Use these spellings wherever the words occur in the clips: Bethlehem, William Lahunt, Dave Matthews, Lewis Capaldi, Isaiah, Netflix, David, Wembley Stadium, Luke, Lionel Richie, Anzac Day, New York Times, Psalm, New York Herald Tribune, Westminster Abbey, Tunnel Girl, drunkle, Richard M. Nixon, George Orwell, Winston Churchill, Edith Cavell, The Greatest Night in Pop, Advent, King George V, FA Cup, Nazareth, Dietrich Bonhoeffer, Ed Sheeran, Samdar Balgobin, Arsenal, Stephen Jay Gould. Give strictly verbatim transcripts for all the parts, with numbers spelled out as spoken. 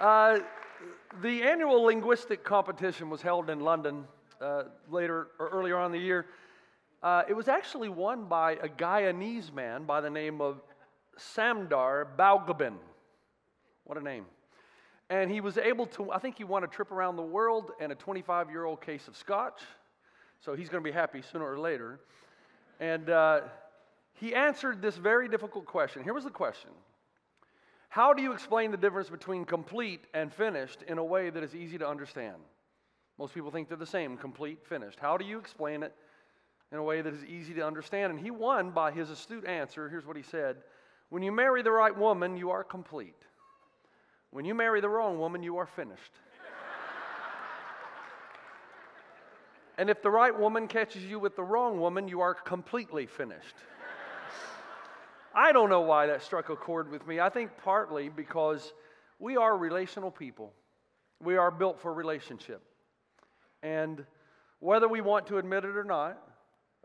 Uh, the annual linguistic competition was held in London uh, later or earlier on in the year. Uh, it was actually won by a Guyanese man by the name of Samdar Balgobin. What a name. And he was able to, I think he won a trip around the world and a twenty-five-year-old case of scotch. So he's going to be happy sooner or later. And uh, he answered this very difficult question. Here was the question. How do you explain the difference between complete and finished in a way that is easy to understand? Most people think they're the same, complete, finished. How do you explain it in a way that is easy to understand? And he won by his astute answer. Here's what he said. When you marry the right woman, you are complete. When you marry the wrong woman, you are finished. And if the right woman catches you with the wrong woman, you are completely finished. I don't know why that struck a chord with me. I think partly because we are relational people. We are built for relationship. And whether we want to admit it or not,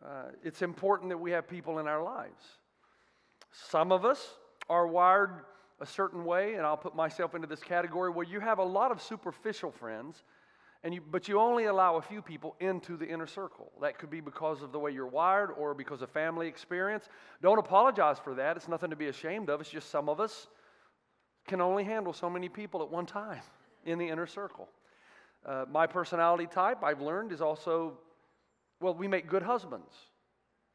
uh, it's important that we have people in our lives. Some of us are wired a certain way, and I'll put myself into this category where you have a lot of superficial friends, and you, but you only allow a few people into the inner circle. That could be because of the way you're wired or because of family experience. Don't apologize for that. It's nothing to be ashamed of. It's just some of us can only handle so many people at one time in the inner circle. Uh, my personality type, I've learned, is also, well, we make good husbands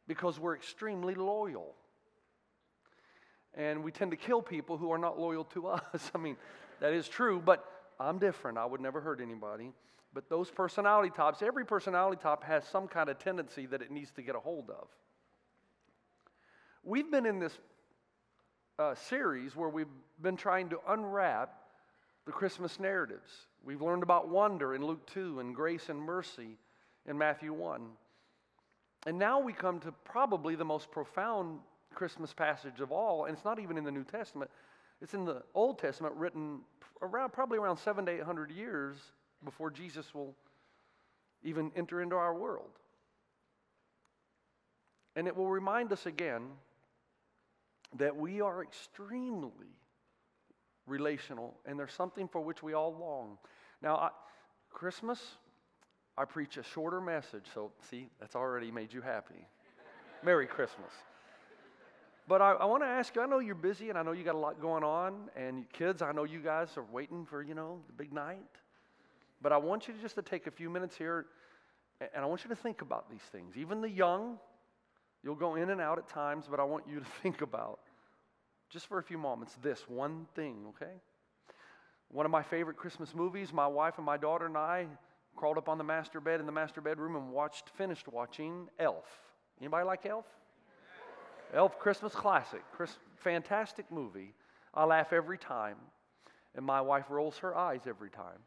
because we're extremely loyal. And we tend to kill people who are not loyal to us. I mean, that is true, but I'm different. I would never hurt anybody. But those personality types, every personality type has some kind of tendency that it needs to get a hold of. We've been in this uh, series where we've been trying to unwrap the Christmas narratives. We've learned about wonder in Luke two and grace and mercy in Matthew one. And now we come to probably the most profound Christmas passage of all, and it's not even in the New Testament. It's in the Old Testament, written around probably around seven to eight hundred years before Jesus will even enter into our world. And it will remind us again that we are extremely relational, and there's something for which we all long. Now, I, Christmas, I preach a shorter message, so see, that's already made you happy. Merry Christmas. But I, I want to ask you, I know you're busy and I know you got a lot going on, and kids, I know you guys are waiting for, you know, the big night. But I want you to just to take a few minutes here, and I want you to think about these things. Even the young, you'll go in and out at times, but I want you to think about, just for a few moments, this one thing, okay? One of my favorite Christmas movies, my wife and my daughter and I crawled up on the master bed in the master bedroom and watched, finished watching Elf. Anybody like Elf? Elf, Christmas classic, Chris, fantastic movie. I laugh every time, and my wife rolls her eyes every time.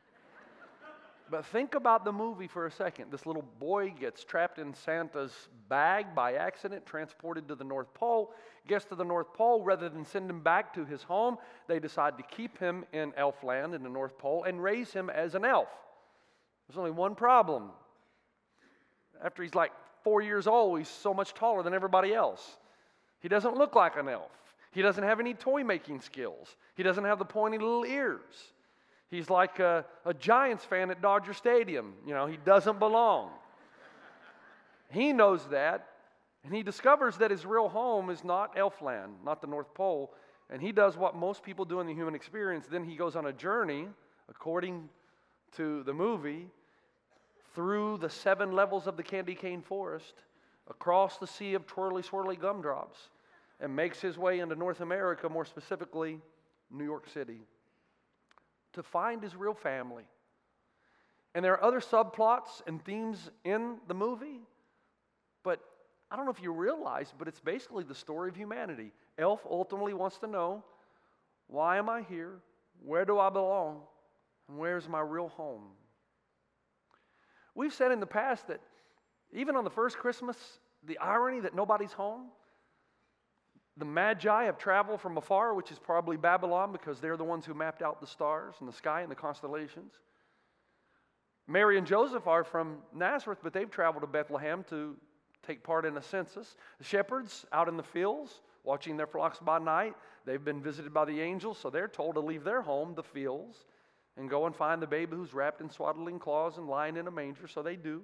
But think about the movie for a second. This little boy gets trapped in Santa's bag by accident, transported to the North Pole, gets to the North Pole. Rather than send him back to his home, they decide to keep him in elf land in the North Pole and raise him as an elf. There's only one problem. After he's like four years old, he's so much taller than everybody else. He doesn't look like an elf. He doesn't have any toy-making skills. He doesn't have the pointy little ears. He's like a, a Giants fan at Dodger Stadium. You know, he doesn't belong. He knows that, and he discovers that his real home is not Elfland, not the North Pole, and he does what most people do in the human experience. Then he goes on a journey, according to the movie, through the seven levels of the candy cane forest, across the sea of twirly-swirly gumdrops, and makes his way into North America, more specifically New York City, to find his real family. And there are other subplots and themes in the movie, but I don't know if you realize, but it's basically the story of humanity. Elf ultimately wants to know, why am I here? Where do I belong? And where's my real home? We've said in the past that even on the first Christmas, the irony that nobody's home, the Magi have traveled from afar, which is probably Babylon, because they're the ones who mapped out the stars and the sky and the constellations. Mary and Joseph are from Nazareth, but they've traveled to Bethlehem to take part in a census. The shepherds out in the fields, watching their flocks by night, they've been visited by the angels, so they're told to leave their home, the fields, and go and find the baby who's wrapped in swaddling cloths and lying in a manger. So they do.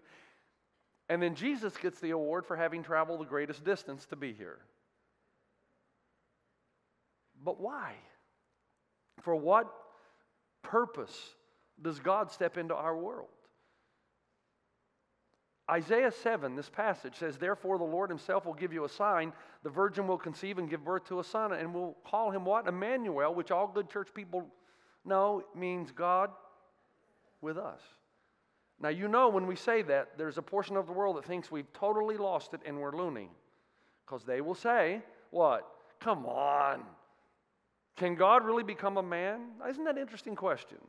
And then Jesus gets the award for having traveled the greatest distance to be here. But why? For what purpose does God step into our world? Isaiah seven, this passage says, "Therefore the Lord himself will give you a sign. The virgin will conceive and give birth to a son, and will call him" what? "Emmanuel," which all good church people know means God with us. Now, you know when we say that, there's a portion of the world that thinks we've totally lost it and we're loony. Because they will say, what? Come on. Can God really become a man? Isn't that an interesting question?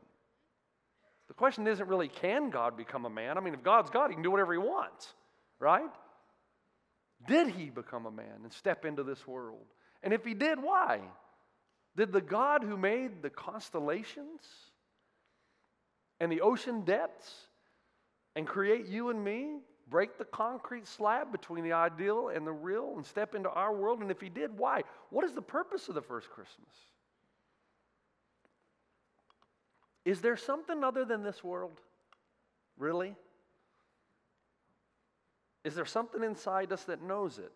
The question isn't really, can God become a man? I mean, if God's God, he can do whatever he wants, right? Did he become a man and step into this world? And if he did, why? Did the God who made the constellations and the ocean depths and create you and me break the concrete slab between the ideal and the real and step into our world? And if he did, why? What is the purpose of the first Christmas? Is there something other than this world? Really? Is there something inside us that knows it,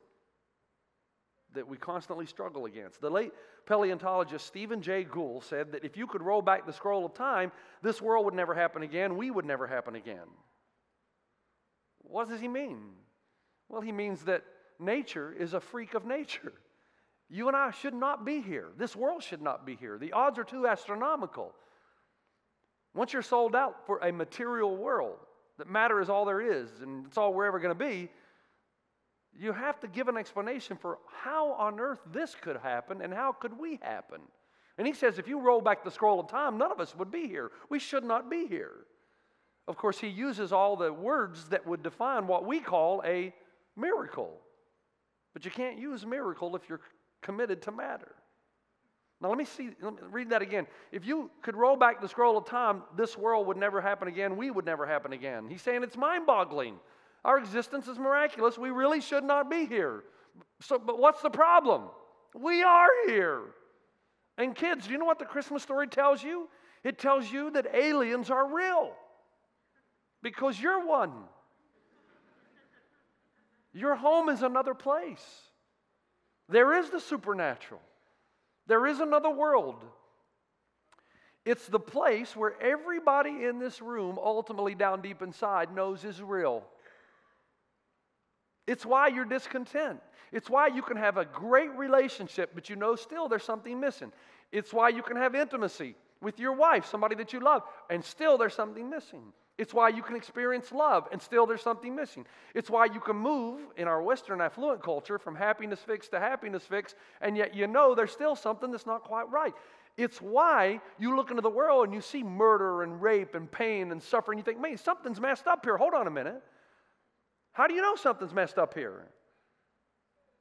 that we constantly struggle against? The late paleontologist Stephen Jay Gould said that if you could roll back the scroll of time, this world would never happen again, we would never happen again. What does he mean? Well, he means that nature is a freak of nature. You and I should not be here. This world should not be here. The odds are too astronomical. Once you're sold out for a material world, that matter is all there is, and it's all we're ever going to be, you have to give an explanation for how on earth this could happen and how could we happen. And he says if you roll back the scroll of time, none of us would be here. We should not be here. Of course, he uses all the words that would define what we call a miracle. But you can't use miracle if you're committed to matter. Now let me see, let me read that again. If you could roll back the scroll of time, this world would never happen again, we would never happen again. He's saying it's mind-boggling. Our existence is miraculous. We really should not be here. So, but what's the problem? We are here. And kids, do you know what the Christmas story tells you? It tells you that aliens are real. Because you're one. Your home is another place. There is the supernatural. There is another world. It's the place where everybody in this room, ultimately down deep inside, knows is real. It's why you're discontent. It's why you can have a great relationship, but you know still there's something missing. It's why you can have intimacy with your wife, somebody that you love, and still there's something missing. It's why you can experience love, and still there's something missing. It's why you can move, in our Western affluent culture, from happiness fix to happiness fix, and yet you know there's still something that's not quite right. It's why you look into the world and you see murder and rape and pain and suffering. You think, man, something's messed up here. Hold on a minute. How do you know something's messed up here?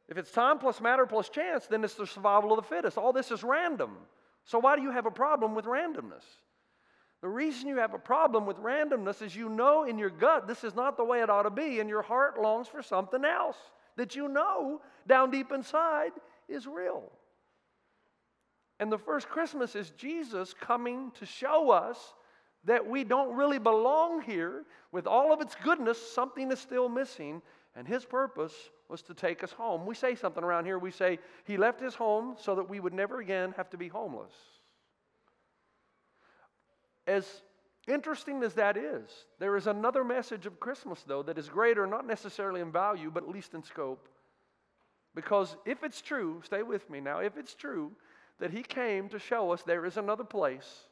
If it's time plus matter plus chance, then it's the survival of the fittest. All this is random. So why do you have a problem with randomness? The reason you have a problem with randomness is you know in your gut this is not the way it ought to be, and your heart longs for something else that you know down deep inside is real. And the first Christmas is Jesus coming to show us that we don't really belong here. With all of its goodness, something is still missing, and his purpose was to take us home. We say something around here. We say, he left his home so that we would never again have to be homeless. As interesting as that is, there is another message of Christmas, though, that is greater, not necessarily in value, but at least in scope. Because if it's true, stay with me now, if it's true that he came to show us there is another place,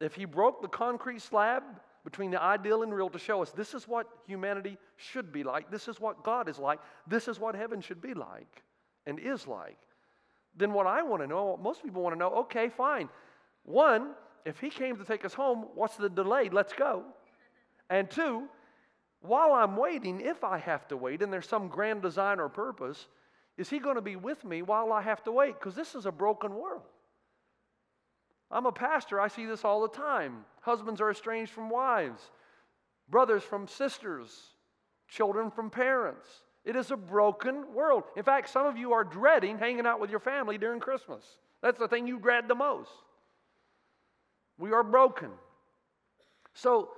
if he broke the concrete slab between the ideal and real to show us this is what humanity should be like, this is what God is like, this is what heaven should be like and is like, then what I want to know, what most people want to know, okay, fine. One, if he came to take us home, what's the delay? Let's go. And two, while I'm waiting, if I have to wait, and there's some grand design or purpose, is he going to be with me while I have to wait? Because this is a broken world. I'm a pastor. I see this all the time. Husbands are estranged from wives, brothers from sisters, children from parents. It is a broken world. In fact, some of you are dreading hanging out with your family during Christmas. That's the thing you dread the most. We are broken. So,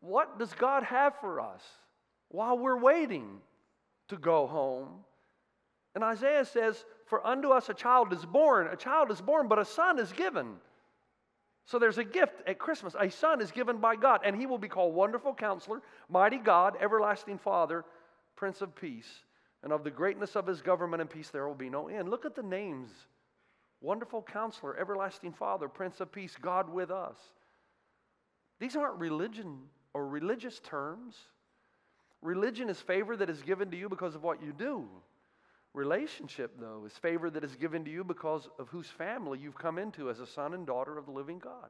what does God have for us while we're waiting to go home? And Isaiah says, "For unto us a child is born, a child is born, but a son is given." So there's a gift at Christmas. A son is given by God, and he will be called Wonderful Counselor, Mighty God, Everlasting Father, Prince of Peace, and of the greatness of his government and peace there will be no end. Look at the names. Wonderful Counselor, Everlasting Father, Prince of Peace, God with us. These aren't religion or religious terms. Religion is favor that is given to you because of what you do. Relationship, though, is favor that is given to you because of whose family you've come into as a son and daughter of the living God.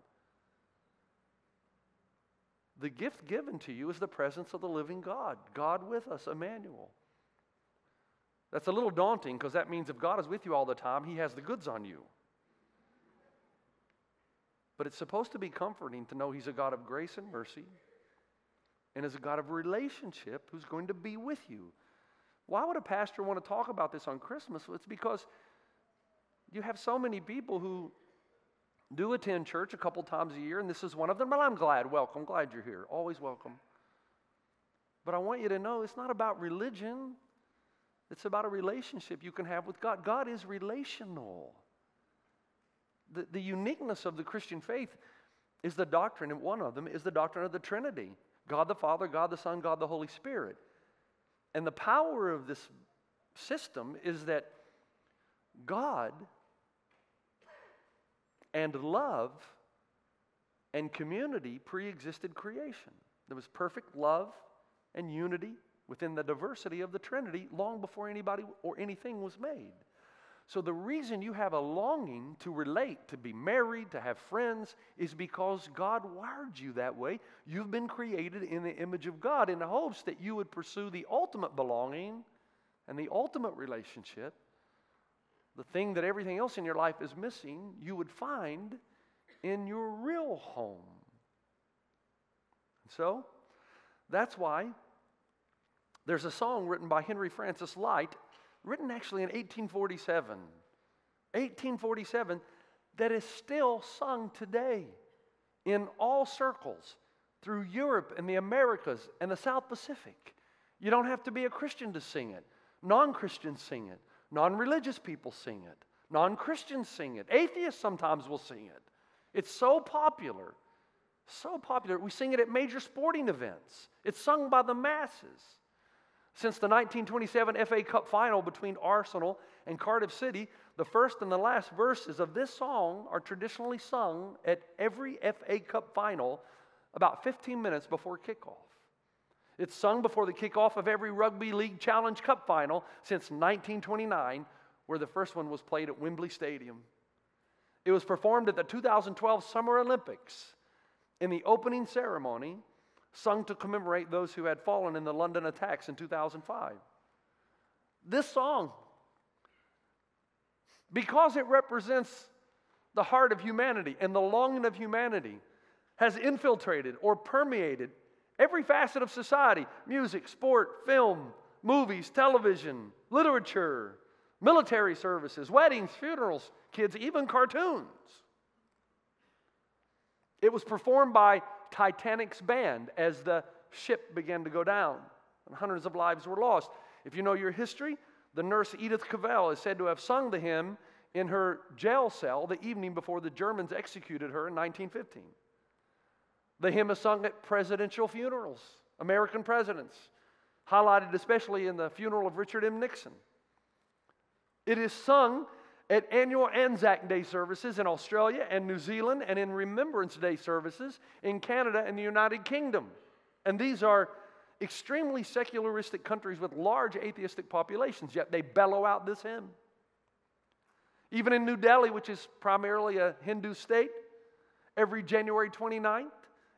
The gift given to you is the presence of the living God, God with us, Emmanuel. That's a little daunting because that means if God is with you all the time, he has the goods on you. But it's supposed to be comforting to know he's a God of grace and mercy and is a God of relationship who's going to be with you. Why would a pastor want to talk about this on Christmas? Well, it's because you have so many people who do attend church a couple times a year, and this is one of them. Well, I'm glad. Welcome. Glad you're here. Always welcome. But I want you to know it's not about religion. It's about a relationship you can have with God. God is relational. The, the uniqueness of the Christian faith is the doctrine, and one of them is the doctrine of the Trinity. God the Father, God the Son, God the Holy Spirit. And the power of this system is that God and love and community pre-existed creation. There was perfect love and unity within the diversity of the Trinity long before anybody or anything was made. So the reason you have a longing to relate, to be married, to have friends, is because God wired you that way. You've been created in the image of God in the hopes that you would pursue the ultimate belonging and the ultimate relationship, the thing that everything else in your life is missing, you would find in your real home. And so, that's why there's a song written by Henry Francis Lyte, written actually in eighteen forty-seven, eighteen forty-seven, that is still sung today in all circles through Europe and the Americas and the South Pacific. You don't have to be a Christian to sing it. Non-Christians sing it. Non-religious people sing it. Non-Christians sing it. Atheists sometimes will sing it. It's so popular, so popular. We sing it at major sporting events. It's sung by the masses. Since the nineteen twenty-seven F A Cup final between Arsenal and Cardiff City, the first and the last verses of this song are traditionally sung at every F A Cup final about fifteen minutes before kickoff. It's sung before the kickoff of every Rugby League Challenge Cup final since nineteen twenty-nine, where the first one was played at Wembley Stadium. It was performed at the two thousand twelve Summer Olympics in the opening ceremony, sung to commemorate those who had fallen in the London attacks in two thousand five. This song, because it represents the heart of humanity and the longing of humanity, has infiltrated or permeated every facet of society: music, sport, film, movies, television, literature, military services, weddings, funerals, kids, even cartoons. It was performed by Titanic's band as the ship began to go down and hundreds of lives were lost. If you know your history, the nurse Edith Cavell is said to have sung the hymn in her jail cell the evening before the Germans executed her in nineteen fifteen. The hymn is sung at presidential funerals, American presidents, highlighted especially in the funeral of Richard M. Nixon. It is sung at annual Anzac Day services in Australia and New Zealand, and in Remembrance Day services in Canada and the United Kingdom. And these are extremely secularistic countries with large atheistic populations, yet they bellow out this hymn. Even in New Delhi, which is primarily a Hindu state, every January twenty-ninth,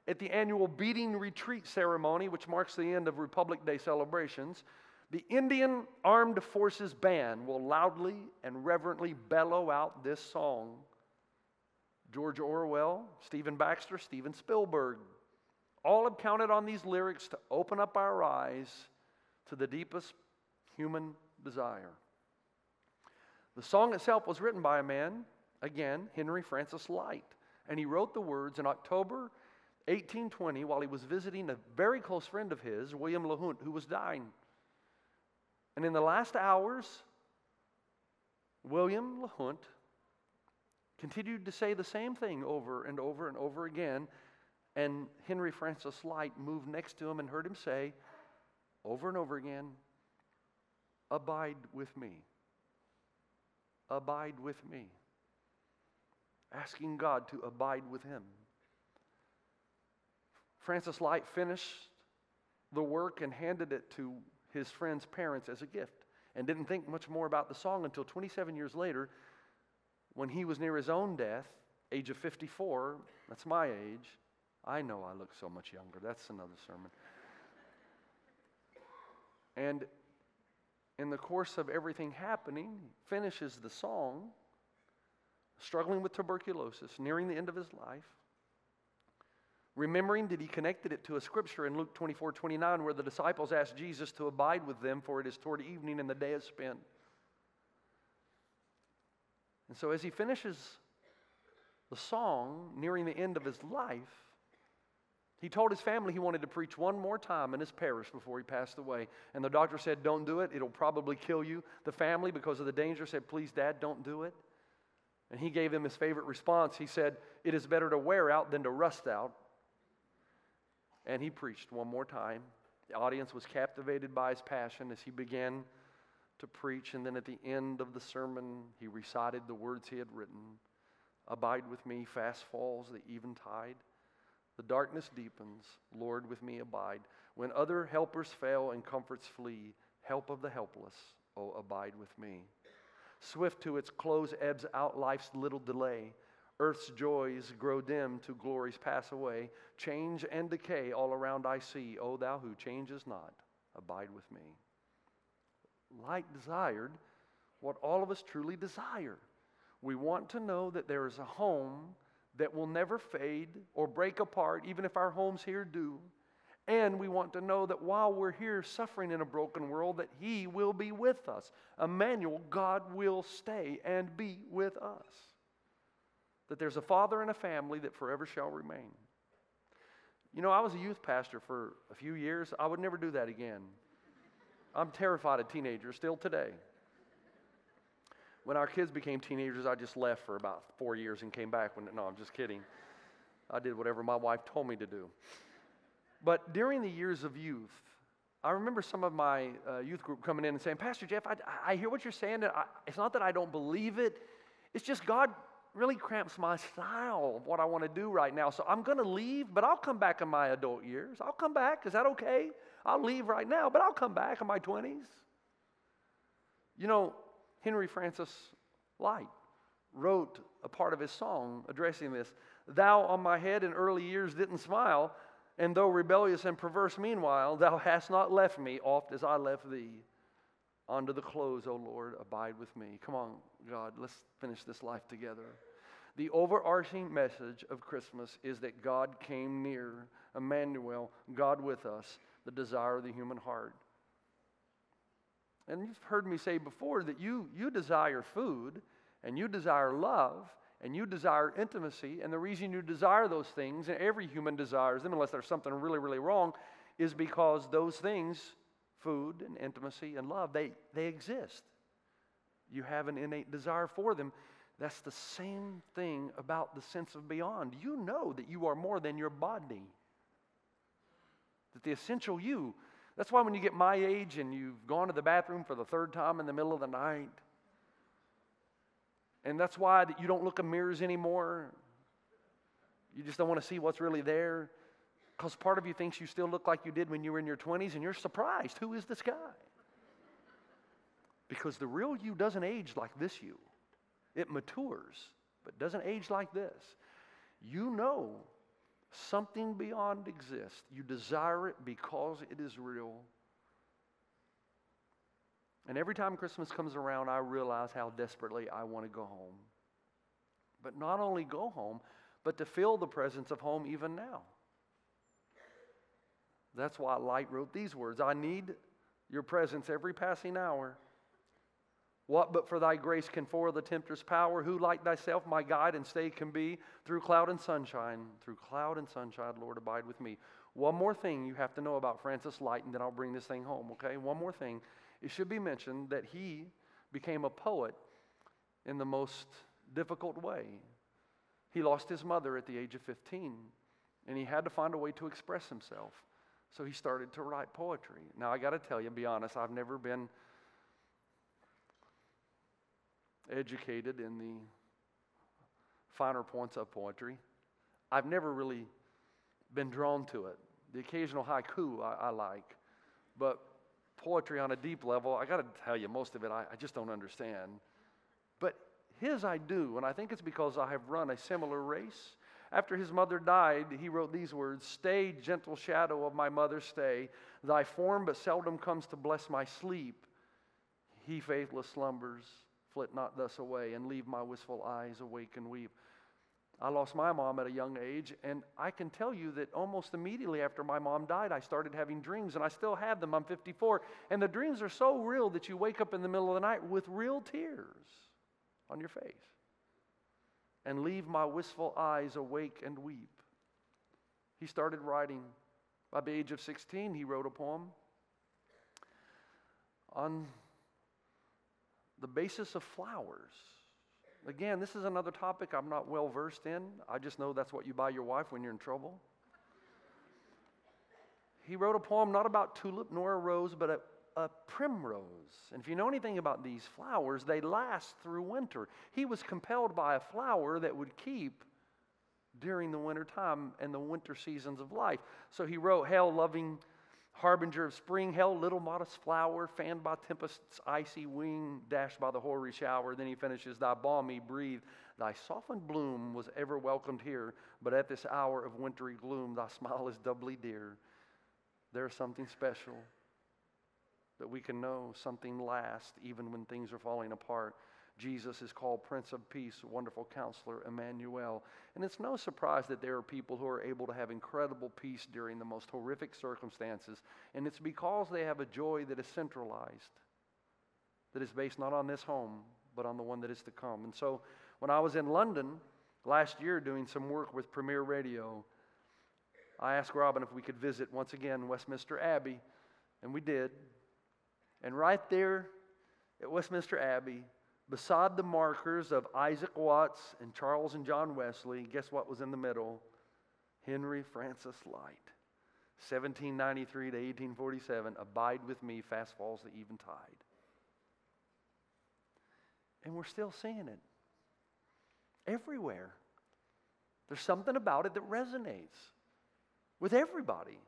at the annual beating retreat ceremony, which marks the end of Republic Day celebrations, the Indian Armed Forces Band will loudly and reverently bellow out this song. George Orwell, Stephen Baxter, Steven Spielberg, all have counted on these lyrics to open up our eyes to the deepest human desire. The song itself was written by a man, again, Henry Francis Lyte, and he wrote the words in October eighteen twenty while he was visiting a very close friend of his, William Lahunt, who was dying. And in the last hours, William Lahunt continued to say the same thing over and over and over again, and Henry Francis Lyte moved next to him and heard him say over and over again, "Abide with me. Abide with me." Asking God to abide with him. Francis Lyte finished the work and handed it to his friend's parents as a gift, and didn't think much more about the song until twenty-seven years later, when he was near his own death, age of fifty-four. That's my age. I know I look so much younger. That's another sermon. And in the course of everything happening, he finishes the song, struggling with tuberculosis, nearing the end of his life, remembering that he connected it to a scripture in Luke twenty-four twenty-nine, where the disciples asked Jesus to abide with them, for it is toward evening and the day is spent. And so as he finishes the song, nearing the end of his life, he told his family he wanted to preach one more time in his parish before he passed away. And the doctor said, "Don't do it. It'll probably kill you." The family, because of the danger, said, "Please, Dad, don't do it." And he gave them his favorite response. He said, "It is better to wear out than to rust out." And he preached one more time. The audience was captivated by his passion as he began to preach. And then at the end of the sermon, he recited the words he had written. "Abide with me, fast falls the eventide. The darkness deepens, Lord, with me abide. When other helpers fail and comforts flee, help of the helpless, oh, abide with me. Swift to its close ebbs out life's little delay. Earth's joys grow dim to glories pass away. Change and decay all around I see. O thou who changes not, abide with me." Lyte desired what all of us truly desire. We want to know that there is a home that will never fade or break apart, even if our homes here do. And we want to know that while we're here suffering in a broken world, that he will be with us. Emmanuel, God will stay and be with us. That there's a father and a family that forever shall remain. You know, I was a youth pastor for a few years. I would never do that again. I'm terrified of teenagers still today. When our kids became teenagers, I just left for about four years and came back. When, no, I'm just kidding. I did whatever my wife told me to do. But during the years of youth, I remember some of my uh, youth group coming in and saying, "Pastor Jeff, I, I hear what you're saying. I, it's not that I don't believe it. It's just God really cramps my style of what I want to do right now. So I'm going to leave, but I'll come back in my adult years. I'll come back. Is that okay? I'll leave right now, but I'll come back in my twenties. You know, Henry Francis Lyte wrote a part of his song addressing this. "Thou on my head in early years didn't smile, and though rebellious and perverse meanwhile, thou hast not left me oft as I left thee. Unto the close, O Lord, abide with me." Come on, God, let's finish this life together. The overarching message of Christmas is that God came near. Emmanuel, God with us, the desire of the human heart. And you've heard me say before that you, you desire food, and you desire love, and you desire intimacy, and the reason you desire those things, and every human desires them, unless there's something really, really wrong, is because those things, food and intimacy and love, they, they exist. You have an innate desire for them. That's the same thing about the sense of beyond. You know that you are more than your body. That the essential you, that's why when you get my age and you've gone to the bathroom for the third time in the middle of the night, and that's why that you don't look in mirrors anymore. You just don't want to see what's really there, because part of you thinks you still look like you did when you were in your twenties, and you're surprised. Who is this guy? Because the real you doesn't age like this you. It matures, but doesn't age like this. You know something beyond exists. You desire it because it is real. And every time Christmas comes around, I realize how desperately I want to go home. But not only go home, but to feel the presence of home even now. That's why Lyte wrote these words. "I need your presence every passing hour. What but for thy grace can foil the tempter's power? Who like thyself my guide and stay can be? Through cloud and sunshine, through cloud and sunshine, Lord, abide with me. One more thing you have to know about Francis Lyte, and then I'll bring this thing home, okay? One more thing. It should be mentioned that he became a poet in the most difficult way. He lost his mother at the age of fifteen, and he had to find a way to express himself. So he started to write poetry. Now, I got to tell you, be honest, I've never been educated in the finer points of poetry. I've never really been drawn to it. The occasional haiku I, I like, but poetry on a deep level, I got to tell you, most of it I, I just don't understand. But his I do, and I think it's because I have run a similar race. After his mother died, he wrote these words: "Stay, gentle shadow of my mother, stay. Thy form but seldom comes to bless my sleep. He faithless slumbers, flit not thus away, and leave my wistful eyes awake and weep." I lost my mom at a young age, and I can tell you that almost immediately after my mom died, I started having dreams, and I still have them. I'm fifty-four, and the dreams are so real that you wake up in the middle of the night with real tears on your face. "And leave my wistful eyes awake and weep." He started writing. By the age of sixteen, he wrote a poem on the basis of flowers. Again, this is another topic I'm not well versed in. I just know that's what you buy your wife when you're in trouble. He wrote a poem not about tulip nor a rose, but a a primrose. And if you know anything about these flowers, they last through winter. He was compelled by a flower that would keep during the winter time and the winter seasons of life. So he wrote, "Hail, loving harbinger of spring, hail, little modest flower, fanned by tempest's icy wing, dashed by the hoary shower." Then he finishes, "Thy balmy breathe, thy softened bloom was ever welcomed here, but at this hour of wintry gloom, thy smile is doubly dear." There's something special that we can know, something lasts even when things are falling apart. Jesus is called Prince of Peace, Wonderful Counselor, Emmanuel. And it's no surprise that there are people who are able to have incredible peace during the most horrific circumstances. And it's because they have a joy that is centralized, that is based not on this home, but on the one that is to come. And so when I was in London last year doing some work with Premier Radio, I asked Robin if we could visit once again Westminster Abbey, and we did. And right there at Westminster Abbey, beside the markers of Isaac Watts and Charles and John Wesley, guess what was in the middle? Henry Francis Lyte, seventeen ninety-three to eighteen forty-seven, "Abide with me, fast falls the eventide." And we're still seeing it everywhere. There's something about it that resonates with everybody.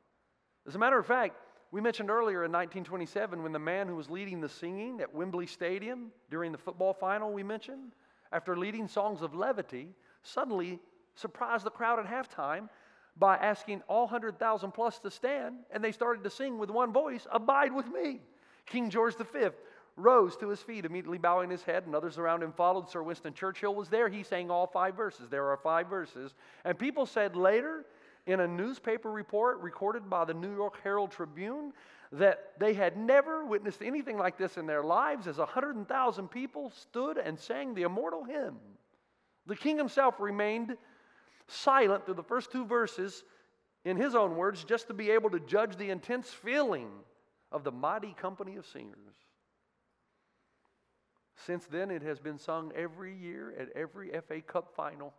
As a matter of fact, we mentioned earlier in nineteen twenty-seven when the man who was leading the singing at Wembley Stadium during the football final we mentioned, after leading songs of levity, suddenly surprised the crowd at halftime by asking all one hundred thousand plus to stand, and they started to sing with one voice, "Abide with me." King George the Fifth rose to his feet, immediately bowing his head, and others around him followed. Sir Winston Churchill was there. He sang all five verses. There are five verses. And people said later, in a newspaper report recorded by the New York Herald Tribune, that they had never witnessed anything like this in their lives, as one hundred thousand people stood and sang the immortal hymn. The king himself remained silent through the first two verses, in his own words, just to be able to judge the intense feeling of the mighty company of singers. Since then, it has been sung every year at every F A Cup final.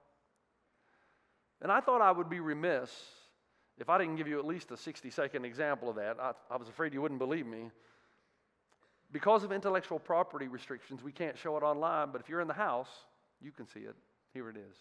And I thought I would be remiss if I didn't give you at least a sixty-second example of that. I, I was afraid you wouldn't believe me. Because of intellectual property restrictions, we can't show it online, but if you're in the house, you can see it. Here it is.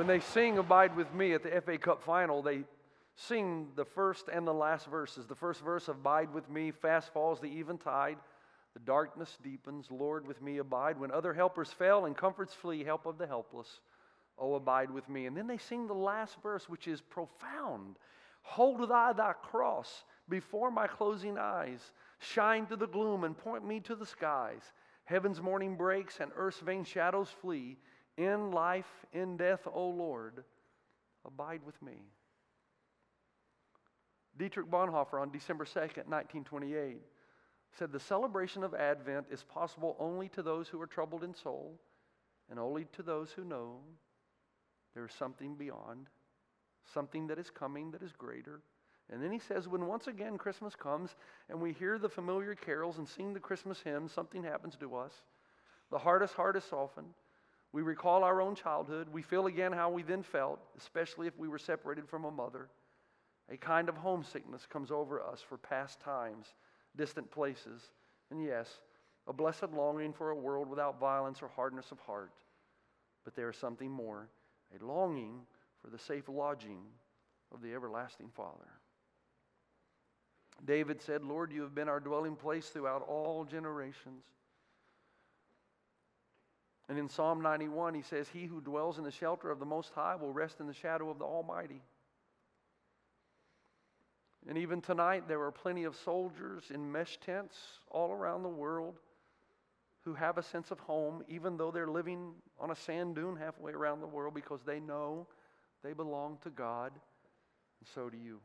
When they sing Abide With Me at the F A Cup Final, they sing the first and the last verses. The first verse, Abide With Me, fast falls the eventide, the darkness deepens, Lord, with me abide. When other helpers fail and comforts flee, help of the helpless, oh, abide with me. And then they sing the last verse, which is profound. Hold thou thy cross before my closing eyes. Shine through the gloom and point me to the skies. Heaven's morning breaks and earth's vain shadows flee. In life, in death, O Lord, abide with me. Dietrich Bonhoeffer on December second, nineteen twenty-eight, said the celebration of Advent is possible only to those who are troubled in soul and only to those who know there is something beyond, something that is coming that is greater. And then he says, when once again Christmas comes and we hear the familiar carols and sing the Christmas hymns, something happens to us. The hardest heart is softened. We recall our own childhood. We feel again how we then felt, especially if we were separated from a mother. A kind of homesickness comes over us for past times, distant places, and yes, a blessed longing for a world without violence or hardness of heart. But there is something more, a longing for the safe lodging of the everlasting Father. David said, Lord, you have been our dwelling place throughout all generations. And in Psalm ninety-one, he says, he who dwells in the shelter of the Most High will rest in the shadow of the Almighty. And even tonight, there are plenty of soldiers in mesh tents all around the world who have a sense of home, even though they're living on a sand dune halfway around the world, because they know they belong to God, and so do you.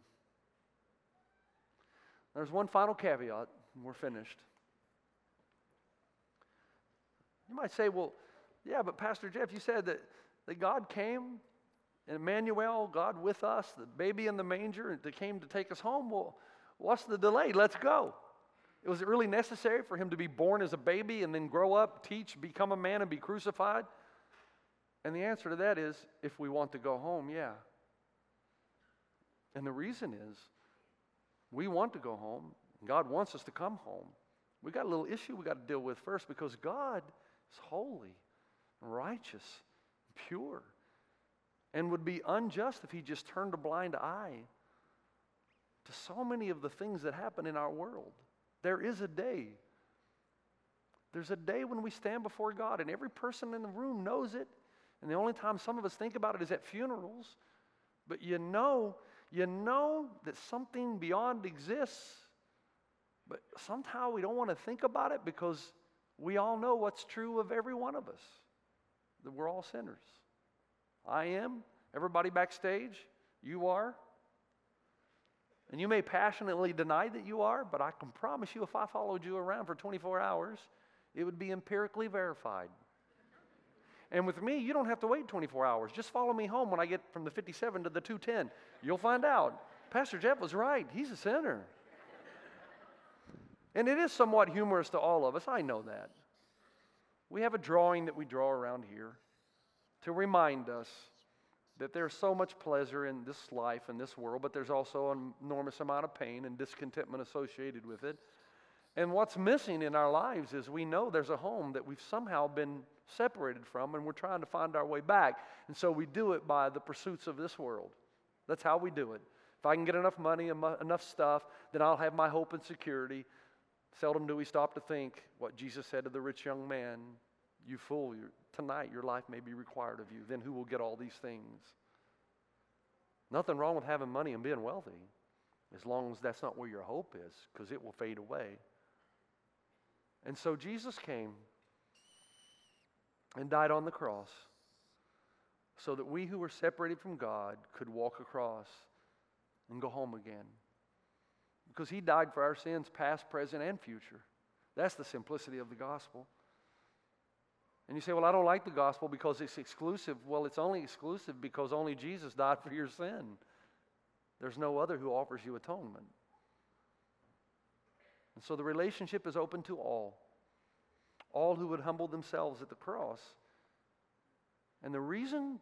There's one final caveat, and we're finished. You might say, well, yeah, but Pastor Jeff, you said that, that God came, and Emmanuel, God with us, the baby in the manger that came to take us home. Well, what's the delay? Let's go. It was really necessary for him to be born as a baby and then grow up, teach, become a man, and be crucified? And the answer to that is, if we want to go home, yeah. And the reason is, we want to go home. God wants us to come home. We got a little issue we got to deal with first, because God is holy, righteous, pure, and would be unjust if he just turned a blind eye to so many of the things that happen in our world. There is a day. There's a day when we stand before God, and every person in the room knows it, and the only time some of us think about it is at funerals. But you know, you know that something beyond exists, but somehow we don't want to think about it, because we all know what's true of every one of us, that we're all sinners. I am, everybody backstage, you are. And you may passionately deny that you are, but I can promise you, if I followed you around for twenty-four hours, it would be empirically verified. And with me, you don't have to wait twenty-four hours. Just follow me home when I get from the fifty-seven to the two ten. You'll find out. Pastor Jeff was right. He's a sinner. And it is somewhat humorous to all of us. I know that. We have a drawing that we draw around here to remind us that there's so much pleasure in this life and this world, but there's also an enormous amount of pain and discontentment associated with it. And what's missing in our lives is we know there's a home that we've somehow been separated from, and we're trying to find our way back. And so we do it by the pursuits of this world. That's how we do it. If I can get enough money and enough stuff, then I'll have my hope and security. Seldom do we stop to think what Jesus said to the rich young man, you fool, tonight your life may be required of you. Then who will get all these things? Nothing wrong with having money and being wealthy, as long as that's not where your hope is, because it will fade away. And so Jesus came and died on the cross so that we who were separated from God could walk across and go home again. Because he died for our sins, past, present, and future. That's the simplicity of the gospel. And you say, well, I don't like the gospel because it's exclusive. Well, it's only exclusive because only Jesus died for your sin. There's no other who offers you atonement. And so the relationship is open to all. All who would humble themselves at the cross. And the reason,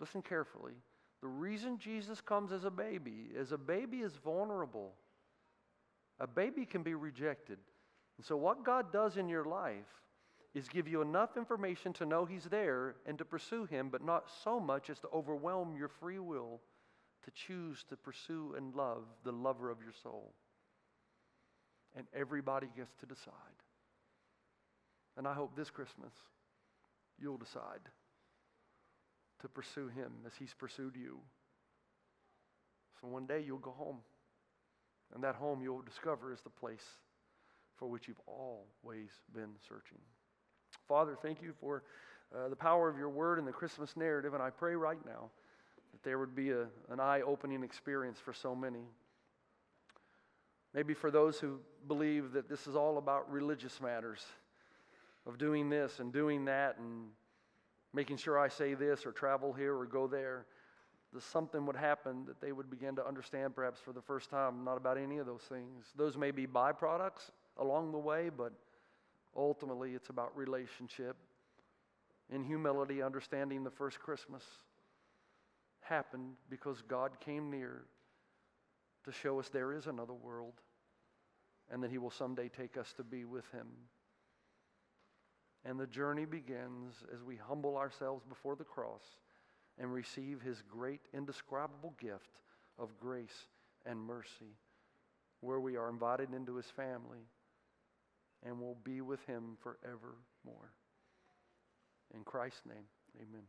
listen carefully, the reason Jesus comes as a baby is a baby is vulnerable. A baby can be rejected. And so what God does in your life is give you enough information to know he's there and to pursue him, but not so much as to overwhelm your free will to choose to pursue and love the lover of your soul. And everybody gets to decide. And I hope this Christmas you'll decide to pursue him as he's pursued you. So one day you'll go home, and that home you'll discover is the place for which you've always been searching. Father, thank you for uh, the power of your word and the Christmas narrative, and I pray right now that there would be a, an eye-opening experience for so many. Maybe for those who believe that this is all about religious matters, of doing this and doing that and making sure I say this or travel here or go there, that something would happen that they would begin to understand perhaps for the first time, not about any of those things. Those may be byproducts along the way, but ultimately it's about relationship. In humility, understanding the first Christmas happened because God came near to show us there is another world, and that he will someday take us to be with him. And the journey begins as we humble ourselves before the cross and receive his great indescribable gift of grace and mercy, where we are invited into his family and will be with him forevermore. In Christ's name, amen.